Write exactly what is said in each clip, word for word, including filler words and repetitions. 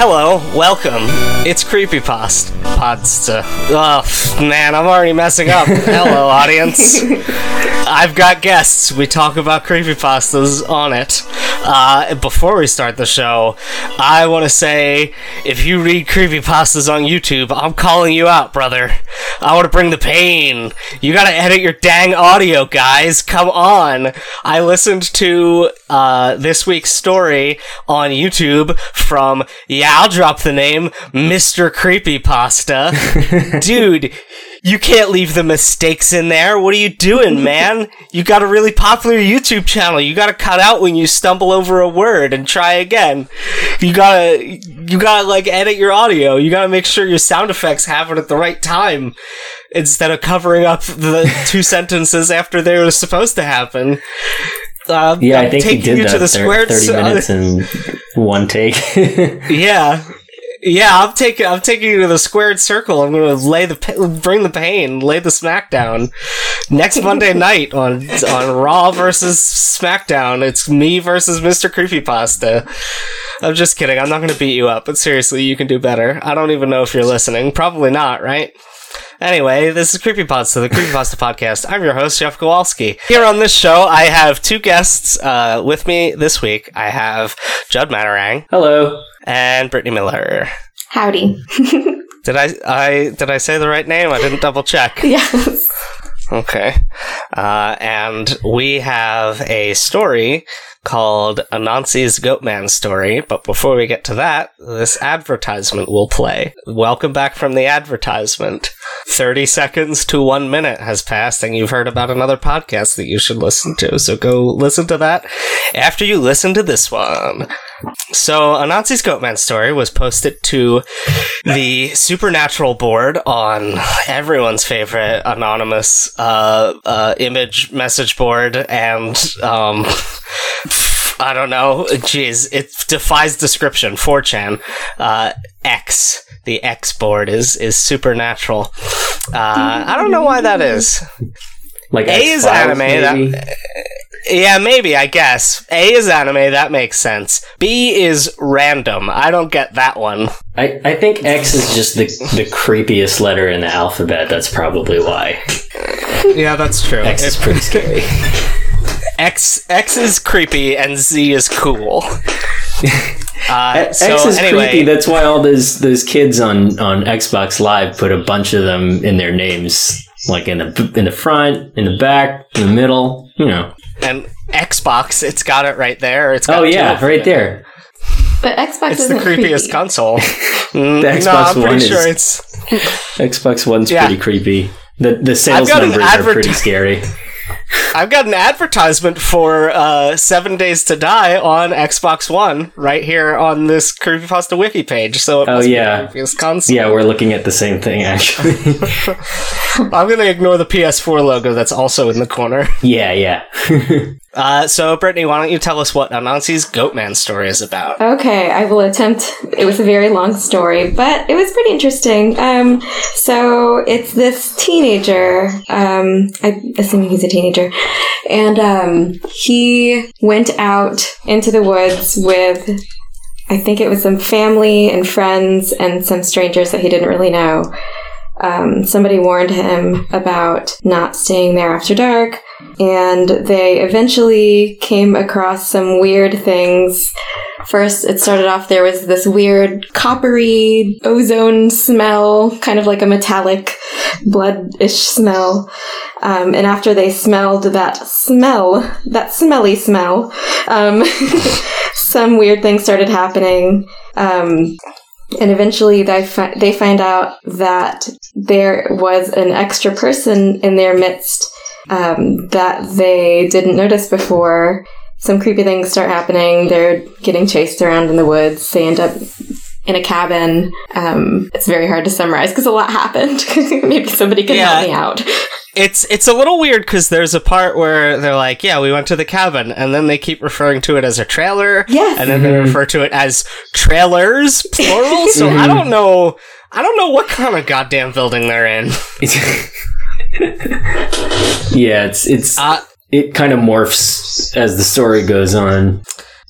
Hello, welcome. It's Creepypasta. Podsta. Oh, man, I'm already messing up. Hello, audience. I've got guests. We talk about creepypastas on it. Uh, before we start the show, I want to say, if you read creepypastas on YouTube, I'm calling you out, brother. I want to bring the pain. You gotta edit your dang audio, guys. Come on. I listened to uh, this week's story on YouTube from, yeah, I'll drop the name, Mister Creepypasta. Dude, you can't leave the mistakes in there. What are you doing, man? You got a really popular YouTube channel. You gotta cut out when you stumble over a word and try again. You gotta, you gotta, like, edit your audio. You gotta make sure your sound effects happen at the right time instead of covering up the two sentences after they were supposed to happen. Uh, yeah, I think he did that. To the squared thirty minutes in one take. yeah. Yeah, I'm taking I'm taking you to the squared circle. I'm going to lay the bring the pain, lay the smackdown. Next Monday night on on Raw versus SmackDown, it's me versus Mister Creepypasta. I'm just kidding. I'm not going to beat you up, but seriously, you can do better. I don't even know if you're listening. Probably not, right? Anyway, this is Creepypasta, the Creepypasta Podcast. I'm your host, Jeff Kowalski. Here on this show, I have two guests uh, with me this week. I have Judd Matarang. Hello. And Brittany Miller. Howdy. Did I, I did I say the right name? I didn't double check. Yes. Okay. Uh, and we have a story called Anansi's Goatman Story, but before we get to that, this advertisement will play. Welcome back from the advertisement. thirty seconds to one minute has passed, and you've heard about another podcast that you should listen to, so go listen to that after you listen to this one. So, Anansi's Goatman Story was posted to the Supernatural board on everyone's favorite anonymous uh, uh, image message board, and um, I don't know, geez, it defies description, four chan, uh, X. The X board is, is Supernatural. Uh, I don't know why that is. Like A X-Files, is anime. That, yeah, maybe, I guess. A is anime, that makes sense. B is random. I don't get that one. I, I think X is just the, the creepiest letter in the alphabet. That's probably why. Yeah, that's true. X is pretty scary. X X is creepy and Z is cool. Uh, so X is anyway, creepy. That's why all those those kids on, on Xbox Live put a bunch of them in their names, like in the in the front, in the back, in the middle, you know. And Xbox, it's got it right there. It's got oh yeah, right there. But Xbox it's isn't the creepiest creepy. Console. The Xbox no, I'm One pretty is. Sure it's... Xbox One's yeah. pretty creepy. The the sales numbers adver- are pretty scary. I've got an advertisement for uh, Seven Days to Die on Xbox One right here on this Creepypasta wiki page. So it oh yeah, yeah, we're looking at the same thing actually. I'm gonna ignore the P S four logo that's also in the corner. Yeah, yeah. uh, so Brittany, why don't you tell us what Anansi's Goatman Story is about? Okay, I will attempt. It was a very long story, but it was pretty interesting. Um, so it's this teenager. Um, I'm assuming he's a teenager. And um, he went out into the woods with, I think it was some family and friends and some strangers that he didn't really know. Um, somebody warned him about not staying there after dark, and they eventually came across some weird things. First, it started off, there was this weird coppery ozone smell, kind of like a metallic blood-ish smell. Um, and after they smelled that smell, that smelly smell, um, some weird things started happening. Um, and eventually they fi- they find out that there was an extra person in their midst, um, that they didn't notice before. Some creepy things start happening. They're getting chased around in the woods. They end up in a cabin. Um, it's very hard to summarize because a lot happened. Maybe somebody can yeah. help me out. It's it's a little weird because there's a part where they're like, yeah, we went to the cabin, and then they keep referring to it as a trailer, yes. and then mm-hmm. they refer to it as trailers, plural, so mm-hmm. I don't know, I don't know what kind of goddamn building they're in. yeah, it's, it's uh, it kind of morphs as the story goes on.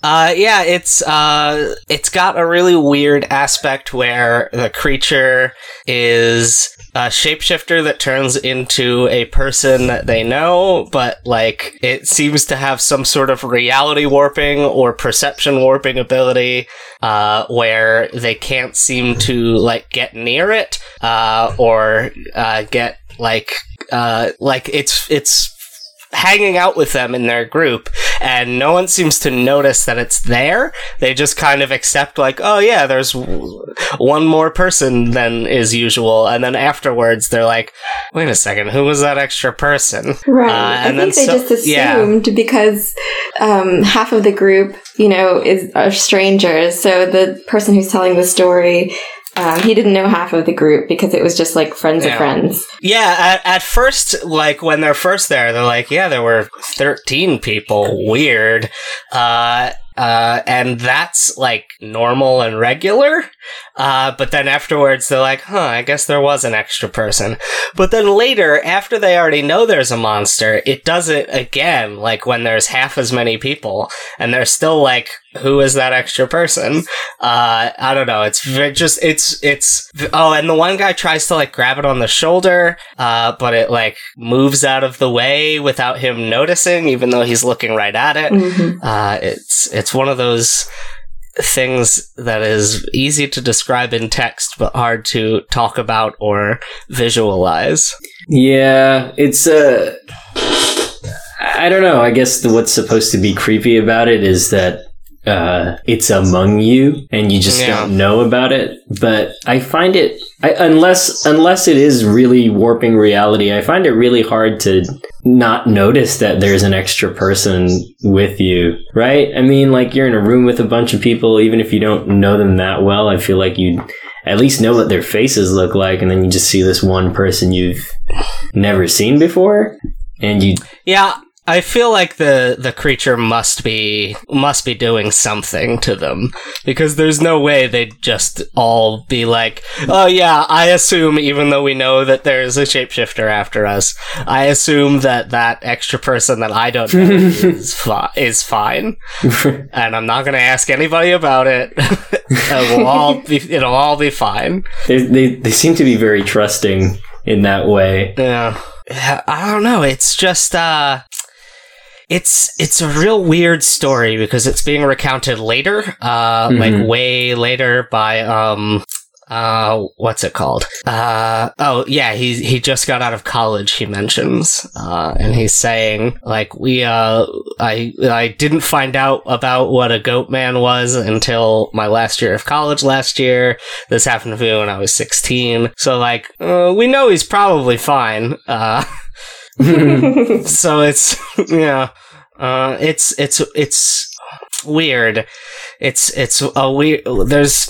Uh, yeah, it's uh, it's got a really weird aspect where the creature is a shapeshifter that turns into a person that they know, but like it seems to have some sort of reality warping or perception warping ability, uh, where they can't seem to like get near it, uh, or uh, get like uh, like it's it's. hanging out with them in their group, and no one seems to notice that it's there. They just kind of accept, like, oh yeah, there's w- one more person than is usual, and then afterwards they're like, wait a second, who was that extra person? Right. Uh, and I think then they so- just assumed yeah. because um, half of the group, you know, is are strangers, so the person who's telling the story, Um, he didn't know half of the group because it was just, like, friends yeah. of friends. Yeah, at, at first, like, when they're first there, they're like, yeah, there were thirteen people. Weird. Uh... Uh, and that's, like, normal and regular. Uh, but then afterwards, they're like, huh, I guess there was an extra person. But then later, after they already know there's a monster, it does it again, like, when there's half as many people. And they're still like, who is that extra person? Uh, I don't know. It's just, it's, it's, oh, and the one guy tries to, like, grab it on the shoulder, uh, but it, like, moves out of the way without him noticing, even though he's looking right at it. Mm-hmm. Uh, it's, it's, It's one of those things that is easy to describe in text, but hard to talk about or visualize. Yeah, it's a... Uh, I don't know. I guess the, what's supposed to be creepy about it is that uh, it's among you, and you just yeah. don't know about it. But I find it... I, unless unless it is really warping reality, I find it really hard to not notice that there's an extra person with you, right? I mean, like, you're in a room with a bunch of people, even if you don't know them that well, I feel like you'd at least know what their faces look like, and then you just see this one person you've never seen before, and you... Yeah, I feel like the, the creature must be must be doing something to them, because there's no way they'd just all be like, oh yeah, I assume, even though we know that there's a shapeshifter after us, I assume that that extra person that I don't know is, fi- is fine, and I'm not going to ask anybody about it. It'll all be, it'll all be fine. They, they, they seem to be very trusting in that way. Yeah. I don't know, it's just... uh. It's it's a real weird story because it's being recounted later, uh, mm-hmm. like way later by um, uh, what's it called? Uh, oh yeah, he he just got out of college. He mentions, uh, and he's saying like we uh, I I didn't find out about what a goat man was until my last year of college. Last year, this happened to me when I was sixteen. So like uh, we know he's probably fine. Uh, so it's yeah, uh, it's it's it's weird. It's it's a weird. There's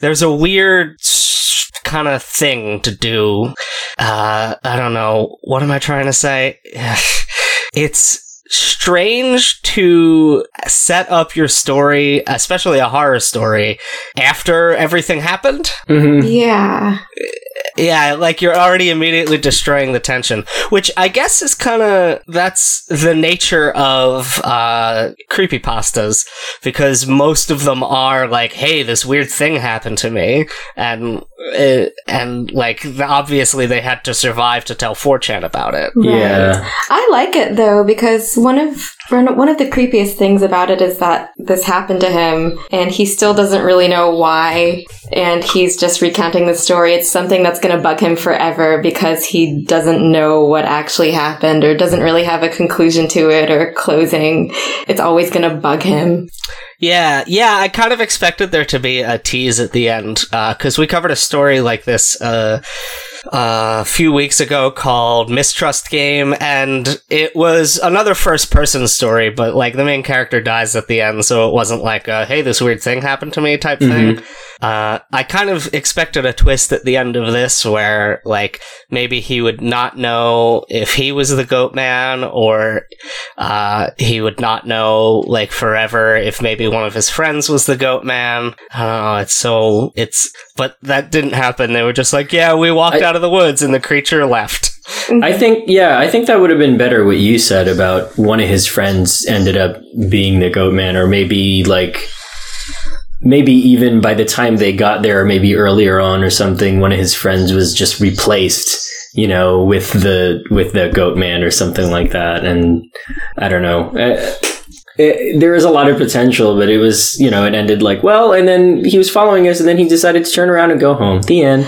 there's a weird kind of thing to do. Uh, I don't know. What am I trying to say? It's strange to set up your story, especially a horror story, after everything happened. Mm-hmm. Yeah. Yeah, like you're already immediately destroying the tension, which I guess is kind of, that's the nature of uh, creepypastas, because most of them are like, hey, this weird thing happened to me, and uh, and like, obviously they had to survive to tell four chan about it. Right. Yeah. I like it, though, because one of one of the creepiest things about it is that this happened to him, and he still doesn't really know why, and he's just recounting the story. It's something that's going to bug him forever because he doesn't know what actually happened, or doesn't really have a conclusion to it or closing. It's always going to bug him. Yeah, yeah, I kind of expected there to be a tease at the end, because uh, we covered a story like this uh, uh, a few weeks ago called Mistrust Game, and it was another first-person story, but like the main character dies at the end, so it wasn't like a, hey, this weird thing happened to me type mm-hmm. thing. Uh, I kind of expected a twist at the end of this where, like, maybe he would not know if he was the goat man, or uh, he would not know, like, forever if maybe one of his friends was the goat man. I don't know, it's so, it's, but that didn't happen. They were just like, yeah, we walked I, out of the woods and the creature left. I think, yeah, I think that would have been better what you said about one of his friends ended up being the Goatman, or maybe like, maybe even by the time they got there, or maybe earlier on or something, one of his friends was just replaced, you know, with the, with the Goatman or something like that. And I don't know. I, It, there is a lot of potential, but it was, you know, it ended like, well, and then he was following us, and then he decided to turn around and go home. The end.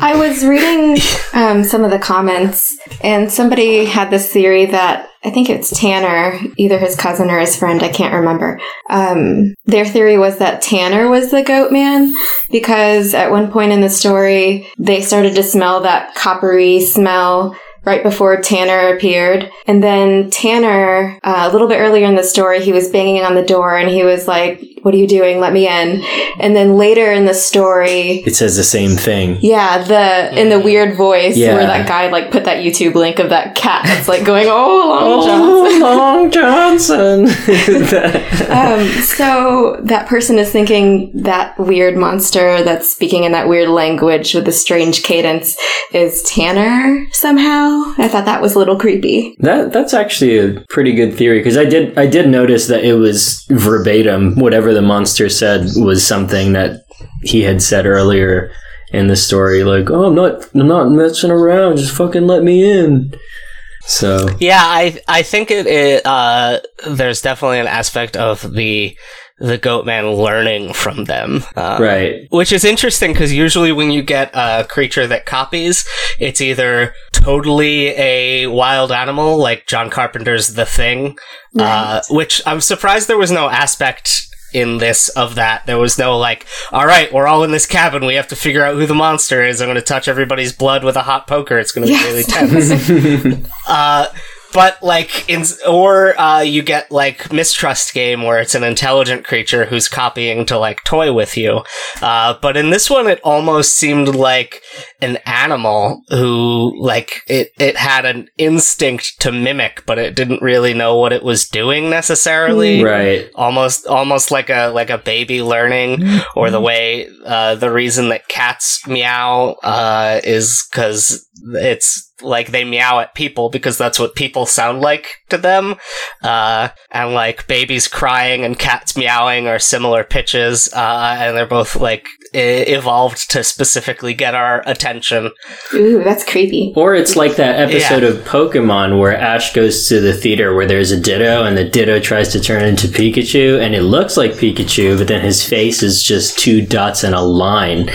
I was reading um, some of the comments, and somebody had this theory that, I think it's Tanner, either his cousin or his friend, I can't remember. Um, their theory was that Tanner was the Goatman, because at one point in the story, they started to smell that coppery smell right before Tanner appeared. And then Tanner, uh, a little bit earlier in the story, he was banging on the door and he was like, what are you doing? Let me in. And then later in the story, it says the same thing. Yeah, the in the weird voice, yeah, where that guy like put that YouTube link of that cat that's like going, oh, Long Johnson. Oh, Long Johnson. um, so that person is thinking that weird monster that's speaking in that weird language with the strange cadence is Tanner somehow. I thought that was a little creepy. That that's actually a pretty good theory, because I did I did notice that it was verbatim. Whatever the monster said was something that he had said earlier in the story, like, "Oh, I'm not I'm not messing around. Just fucking let me in." So yeah, I I think it, it uh, there's definitely an aspect of the. the Goatman learning from them. Um, right. Which is interesting, because usually when you get a creature that copies, it's either totally a wild animal, like John Carpenter's The Thing, right. uh, which I'm surprised there was no aspect in this of that. There was no, like, all right, we're all in this cabin, we have to figure out who the monster is, I'm going to touch everybody's blood with a hot poker, it's going to yes. be really tense. uh... But, like, in, or uh, you get, like, Mistrust Game, where it's an intelligent creature who's copying to, like, toy with you. Uh, but in this one, it almost seemed like an animal who, like, it, it had an instinct to mimic, but it didn't really know what it was doing necessarily. Right. Almost almost like a like a baby learning, mm-hmm. or the way, uh, the reason that cats meow uh, is because it's... like they meow at people because that's what people sound like to them, uh and like babies crying and cats meowing are similar pitches, uh and they're both like e- evolved to specifically get our attention. Ooh, that's creepy. Or it's like that episode yeah. of Pokemon where Ash goes to the theater where there's a Ditto, and the Ditto tries to turn into Pikachu, and it looks like Pikachu, but then his face is just two dots and a line,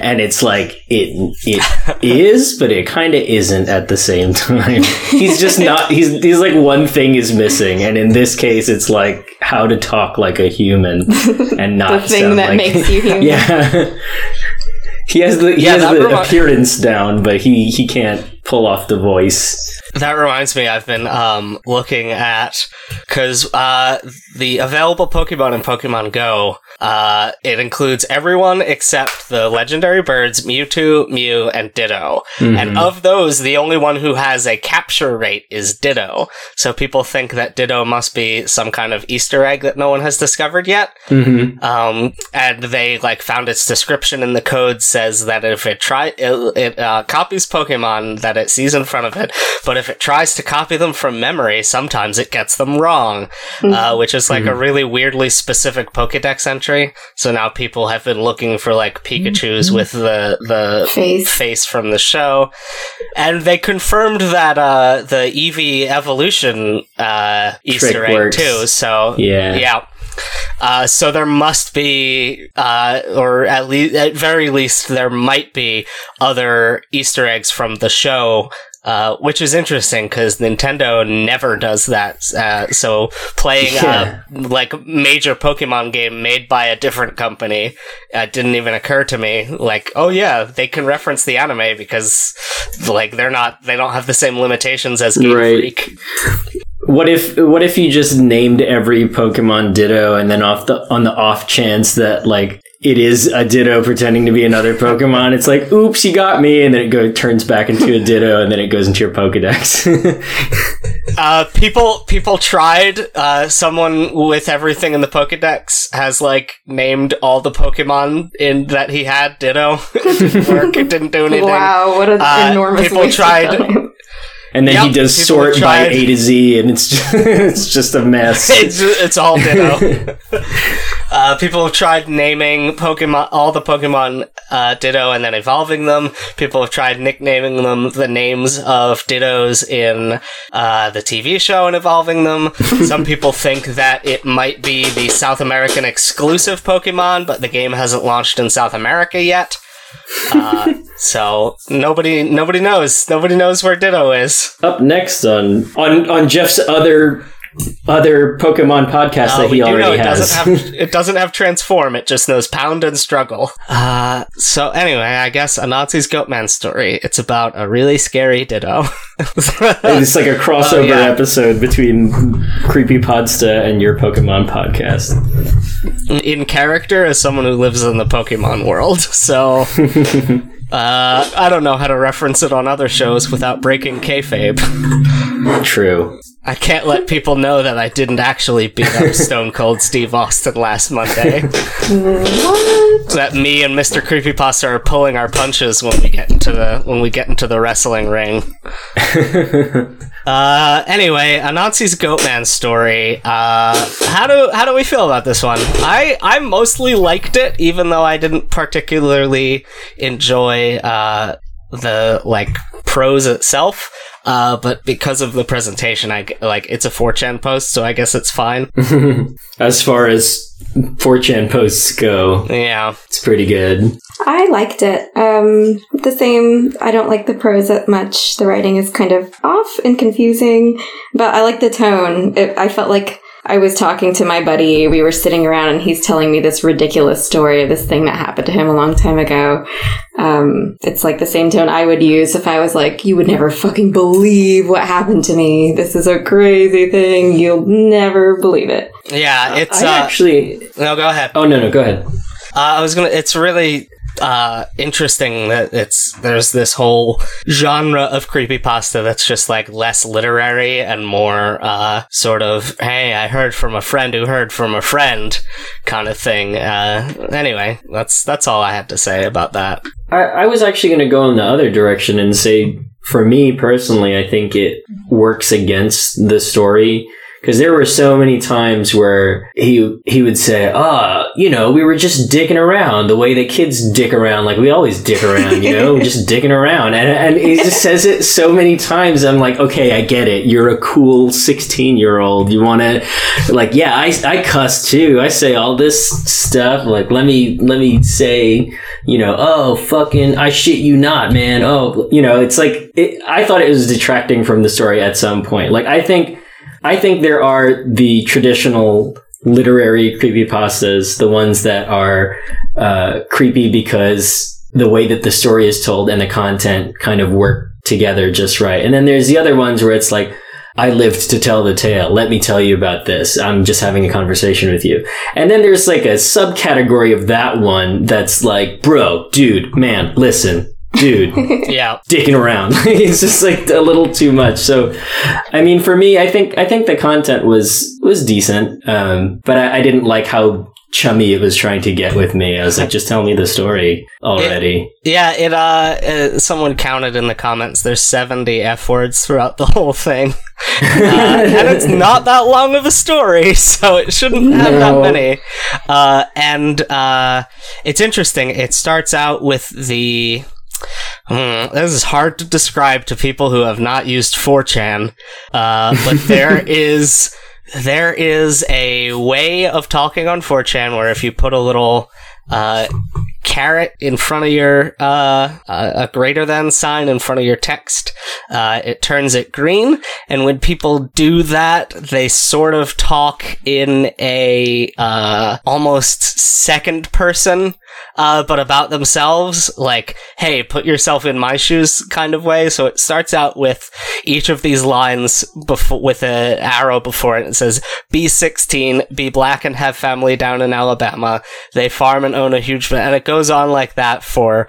and it's like it it is, but it kind of isn't at the same time. He's just not, he's he's like one thing is missing, and in this case it's like how to talk like a human and not the thing that like, makes you human. Yeah. He has the, he yeah, has the remi- appearance down, but he, he can't pull off the voice. That reminds me, I've been um, looking at, because uh, the available Pokemon in Pokemon Go, uh, it includes everyone except the legendary birds Mewtwo, Mew, and Ditto. Mm-hmm. And of those, the only one who has a capture rate is Ditto. So people think that Ditto must be some kind of Easter egg that no one has discovered yet. Mm-hmm. Um, and they like found its description in the code says that if it try it, it uh, copies Pokemon that it sees in front of it, but if it tries to copy them from memory, sometimes it gets them wrong, uh, which is like mm-hmm. a really weirdly specific Pokedex entry. So now people have been looking for like Pikachus mm-hmm. with the, the face. face from the show. And they confirmed that uh, the Eevee evolution uh, Easter egg works. too. So yeah. yeah. Uh, so there must be, uh, or at least, at very least, there might be other Easter eggs from the show, uh, which is interesting because Nintendo never does that. Uh, so playing yeah. a like major Pokemon game made by a different company uh, didn't even occur to me. Like, oh yeah, they can reference the anime because like they're not, they don't have the same limitations as Game right. Freak. What if what if you just named every Pokemon Ditto, and then off the on the off chance that like it is a Ditto pretending to be another Pokemon, it's like, oops, he got me, and then it go turns back into a Ditto, and then it goes into your Pokedex. uh, people people tried. Uh, someone with everything in the Pokedex has like named all the Pokemon in that he had Ditto. It didn't work. It didn't do anything. Wow, what an uh, enormous! People waste tried. Of time. And then yep, he does sort by A to Z, and it's just, it's just a mess. It's, it's all Ditto. uh, people have tried naming Pokemon, all the Pokemon uh, Ditto, and then evolving them. People have tried nicknaming them the names of Dittos in uh, the T V show and evolving them. Some people think that it might be the South American exclusive Pokemon, but the game hasn't launched in South America yet. uh, so nobody nobody knows nobody knows where Ditto is. Up next on on, on Jeff's other other Pokemon podcast uh, that he already it has doesn't have, it doesn't have transform, it just knows pound and struggle. Uh, so anyway, I guess Anansi's Goatman Story, it's about a really scary Ditto. It's like a crossover oh, yeah. episode between Creepypasta and your Pokemon podcast. In character as someone who lives in the Pokemon world, so uh, I don't know how to reference it on other shows without breaking kayfabe. True. I can't let people know that I didn't actually beat up Stone Cold Steve Austin last Monday. What? That me and Mister Creepypasta are pulling our punches when we get into the when we get into the wrestling ring. uh, anyway, Anansi's Goatman Story. Uh, how do how do we feel about this one? I, I mostly liked it, even though I didn't particularly enjoy uh, the like prose itself. Uh, but because of the presentation, I, like, it's a four chan post, so I guess it's fine. As far as four chan posts go, yeah, it's pretty good. I liked it. Um, the same, I don't like the prose that much. The writing is kind of off and confusing, but I like the tone. It, I felt like I was talking to my buddy. We were sitting around, and he's telling me this ridiculous story of this thing that happened to him a long time ago. Um, it's like the same tone I would use if I was like, you would never fucking believe what happened to me. This is a crazy thing. You'll never believe it. Yeah, it's uh, I uh, actually... No, go ahead. Oh, no, no, go ahead. Uh, I was going to... It's really... Uh, interesting that it's there's this whole genre of creepypasta that's just like less literary and more uh, sort of, hey, I heard from a friend who heard from a friend kind of thing. Uh, anyway, that's that's all I had to say about that. I, I was actually going to go in the other direction and say, for me personally, I think it works against the story. Because there were so many times where he he would say, ah, oh, you know, we were just dicking around the way that kids dick around. Like, we always dick around, you know, just dicking around. And, and he just says it so many times. I'm like, okay, I get it. You're a cool sixteen-year-old. You want to, like, yeah, I, I cuss, too. I say all this stuff. Like, let me, let me say, you know, oh, fucking, I shit you not, man. Oh, you know, it's like, it, I thought it was detracting from the story at some point. Like, I think... I think there are the traditional literary creepypastas, the ones that are uh, creepy because the way that the story is told and the content kind of work together just right. And then there's the other ones where it's like, I lived to tell the tale. Let me tell you about this. I'm just having a conversation with you. And then there's like a subcategory of that one that's like, bro, dude, man, listen. Dude, yeah, dicking around. It's just like a little too much. So, I mean, for me, I think I think the content was was decent, um, but I, I didn't like how chummy it was trying to get with me. I was like, just tell me the story already. It, yeah, it. Uh, it, someone counted in the comments. There's seventy F words throughout the whole thing, uh, and it's not that long of a story, so it shouldn't have no. that many. Uh, and uh, it's interesting. It starts out with the. Mm, this is hard to describe to people who have not used four chan, uh, but there is there is a way of talking on four chan where if you put a little uh, carrot in front of your uh, a greater than sign in front of your text, uh, it turns it green, and when people do that, they sort of talk in a uh, almost second person. Uh, but about themselves, like, hey, put yourself in my shoes kind of way. So it starts out with each of these lines befo- with an arrow before it. It says, be sixteen, be black and have family down in Alabama. They farm and own a huge... And it goes on like that for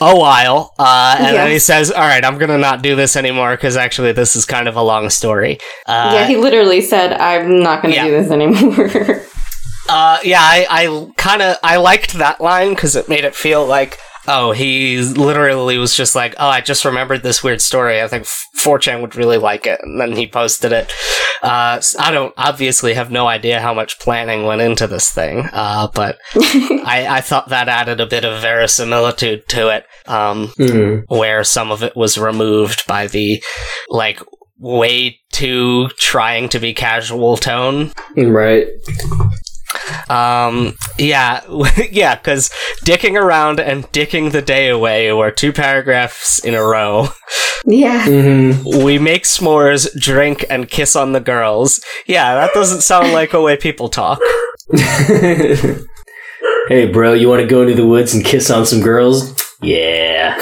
a while. Uh, and yeah. Then he says, all right, I'm going to not do this anymore because actually this is kind of a long story. Uh, yeah, he literally said, I'm not going to yeah. do this anymore. Uh, yeah, I, I kind of, I liked that line because it made it feel like Oh, he literally was just like, oh, I just remembered this weird story. I think four chan would really like it. And then he posted it. Uh, I don't obviously have no idea how much planning went into this thing, uh, but I, I thought that added a bit of verisimilitude to it, um, mm-hmm. where some of it was removed by the, like, way too trying to be casual tone. Right. Um, yeah, yeah, because dicking around and dicking the day away were two paragraphs in a row. Yeah. Mm-hmm. We make s'mores, drink, and kiss on the girls. Yeah, that doesn't sound like a way people talk. Hey, bro, you want to go into the woods and kiss on some girls? Yeah.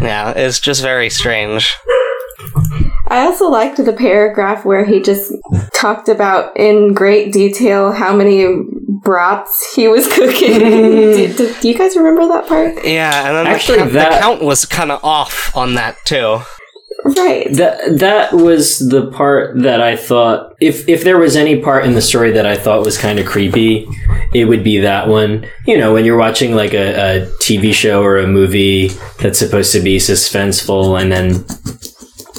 Yeah, it's just very strange. I also liked the paragraph where he just talked about in great detail how many brats he was cooking. do, do, do you guys remember that part? Yeah, and then actually, the, count, that, the count was kind of off on that too. Right. That that was the part that I thought, if if there was any part in the story that I thought was kind of creepy, it would be that one. You know, when you're watching like a, a T V show or a movie that's supposed to be suspenseful, and then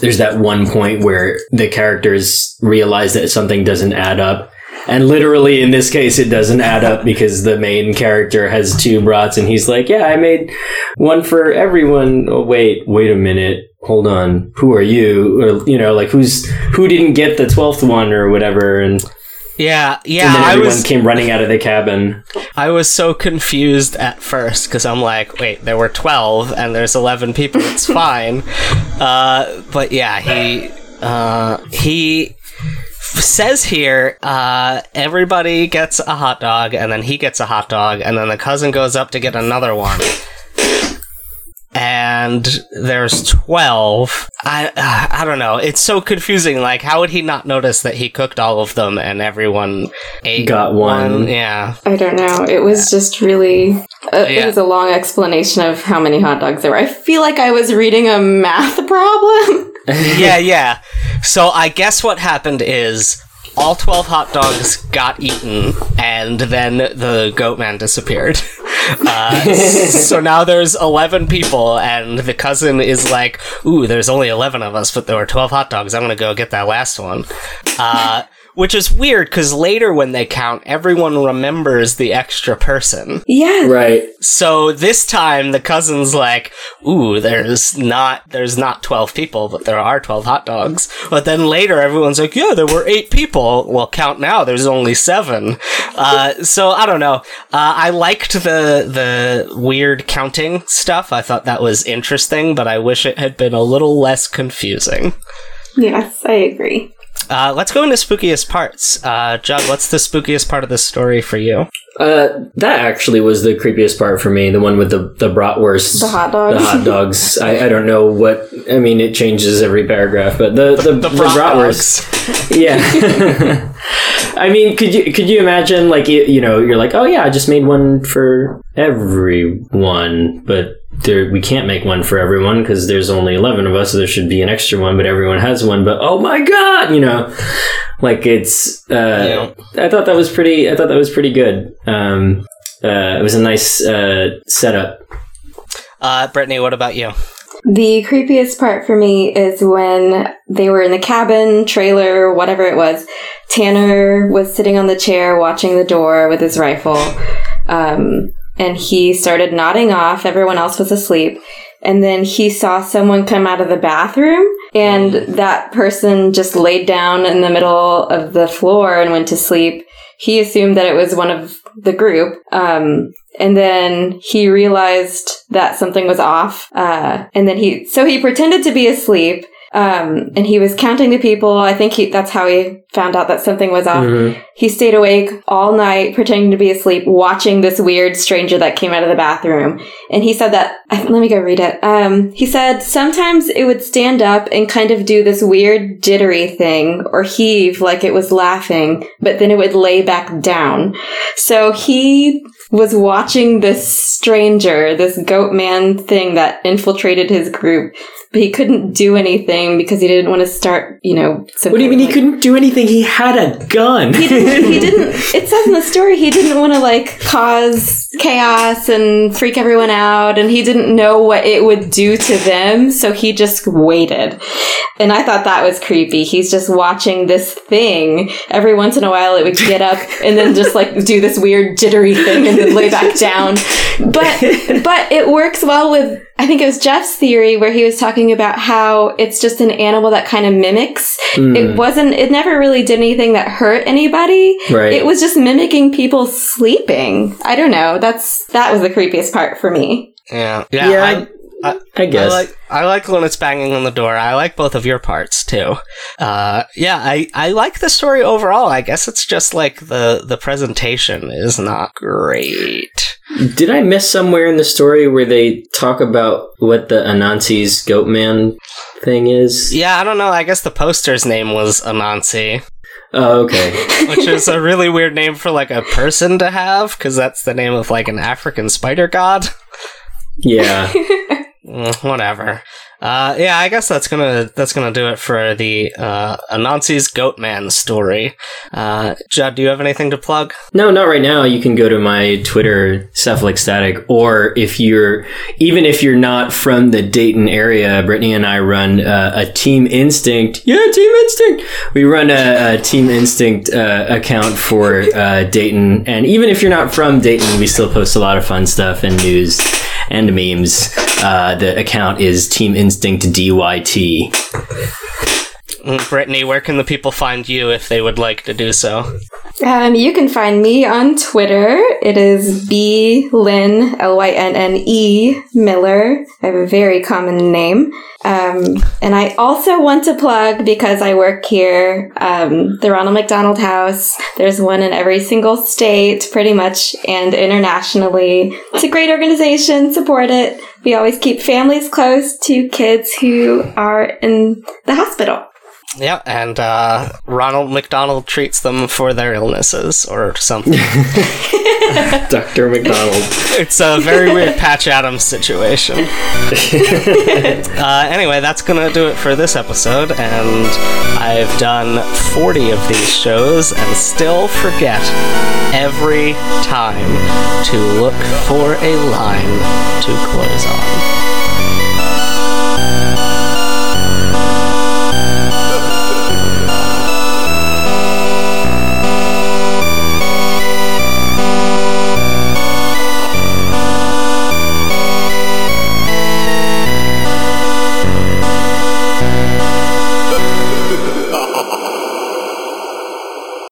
there's that one point where the characters realize that something doesn't add up. And literally, in this case, it doesn't add up because the main character has two brats and he's like, yeah, I made one for everyone. Oh, wait, wait a minute. Hold on. Who are you? Or, you know, like who's, who didn't get the twelfth one or whatever. And yeah, yeah. And then everyone I was, came running out of the cabin. I was so confused at first because I'm like, wait, there were twelve and there's eleven people. It's fine. Uh, but yeah, he, uh, he says here, uh, everybody gets a hot dog and then he gets a hot dog and then the cousin goes up to get another one. And there's twelve. I uh, I don't know. It's so confusing. Like, how would he not notice that he cooked all of them and everyone ate got one? one? Yeah. I don't know. It was just really... Uh, yeah. It was a long explanation of how many hot dogs there were. I feel like I was reading a math problem. yeah, yeah. So I guess what happened is all twelve hot dogs got eaten, and then the Goatman disappeared. Uh, so now there's eleven people, and the cousin is like, ooh, there's only eleven of us, but there were twelve hot dogs. I'm going to go get that last one. Uh, which is weird, because later when they count, everyone remembers the extra person. Yeah. Right. So this time, the cousin's like, ooh, there's not there's not twelve people, but there are twelve hot dogs. But then later, everyone's like, yeah, there were eight people. Well, count now, there's only seven. Uh, so, I don't know. Uh, I liked the the weird counting stuff. I thought that was interesting, but I wish it had been a little less confusing. Yes, I agree. Uh, let's go into spookiest parts. Uh, Judd, what's the spookiest part of the story for you? Uh, that actually was the creepiest part for me, the one with the, the bratwurst. The hot dogs. The hot dogs. I, I don't know what... I mean, it changes every paragraph, but the, the, the, the, the bratwurst. Yeah. I mean, could you could you imagine, like, you, you know, you're like, oh yeah, I just made one for everyone, but... There, we can't make one for everyone because there's only eleven of us, so there should be an extra one, but everyone has one, but oh my god, you know, like it's uh yeah. I thought that was pretty I thought that was pretty good. Um uh it was a nice uh setup. Uh Brittany, what about you? The creepiest part for me is when they were in the cabin, trailer, whatever it was. Tanner was sitting on the chair watching the door with his rifle. Um And he started nodding off. Everyone else was asleep. And then he saw someone come out of the bathroom. And that person just laid down in the middle of the floor and went to sleep. He assumed that it was one of the group. Um, and then he realized that something was off. Uh, and then he, so he pretended to be asleep. Um, and he was counting the people. I think he, that's how he found out that something was off. Mm-hmm. He stayed awake all night, pretending to be asleep, watching this weird stranger that came out of the bathroom. And he said that, let me go read it. Um, he said sometimes it would stand up and kind of do this weird jittery thing or heave like it was laughing, but then it would lay back down. So he was watching this stranger, this goat man thing that infiltrated his group, but he couldn't do anything because he didn't want to start, you know. What do you mean like, he couldn't do anything? think he had a gun. He didn't, he didn't. It says in the story he didn't want to like cause chaos and freak everyone out, and he didn't know what it would do to them, so he just waited. And I thought that was creepy. He's just watching this thing. Every once in a while, it would get up and then just like do this weird jittery thing and then lay back down. But but it works well with. I think it was Jeff's theory where he was talking about how it's just an animal that kind of mimics. Mm. It wasn't, it never really did anything that hurt anybody. Right. It was just mimicking people sleeping. I don't know. That's, that was the creepiest part for me. Yeah. Yeah. yeah. I- I, I guess I like, I like when it's banging on the door. I like both of your parts too. Uh, yeah, I, I like the story overall. I guess it's just like the, the presentation is not great. Did I miss somewhere in the story where they talk about what the Anansi's Goatman thing is? Yeah, I don't know. I guess the poster's name was Anansi. Oh, okay. Which is a really weird name for like a person to have because that's the name of like an African spider god. Yeah. Whatever. Uh, yeah, I guess that's gonna that's gonna do it for the uh, Anansi's Goatman story. Uh, Judd, do you have anything to plug? No, not right now. You can go to my Twitter, Cephalicstatic, or if you're even if you're not from the Dayton area, Brittany and I run uh, a Team Instinct. Yeah, Team Instinct. We run a, a Team Instinct uh, account for uh, Dayton, and even if you're not from Dayton, we still post a lot of fun stuff and news and memes. Uh, the account is Team Instinct. Instinct D Y T. Brittany, where can the people find you if they would like to do so? Um, you can find me on Twitter. It is B Lynn L Y N N E Miller. I have a very common name. Um, and I also want to plug, because I work here, um, the Ronald McDonald House. There's one in every single state, pretty much, and internationally. It's a great organization. Support it. We always keep families close to kids who are in the hospital. Yeah, and uh, Ronald McDonald treats them for their illnesses or something. Doctor McDonald. It's a very weird Patch Adams situation. uh, anyway, that's going to do it for this episode, and I've done forty of these shows and still forget every time to look for a line to close on.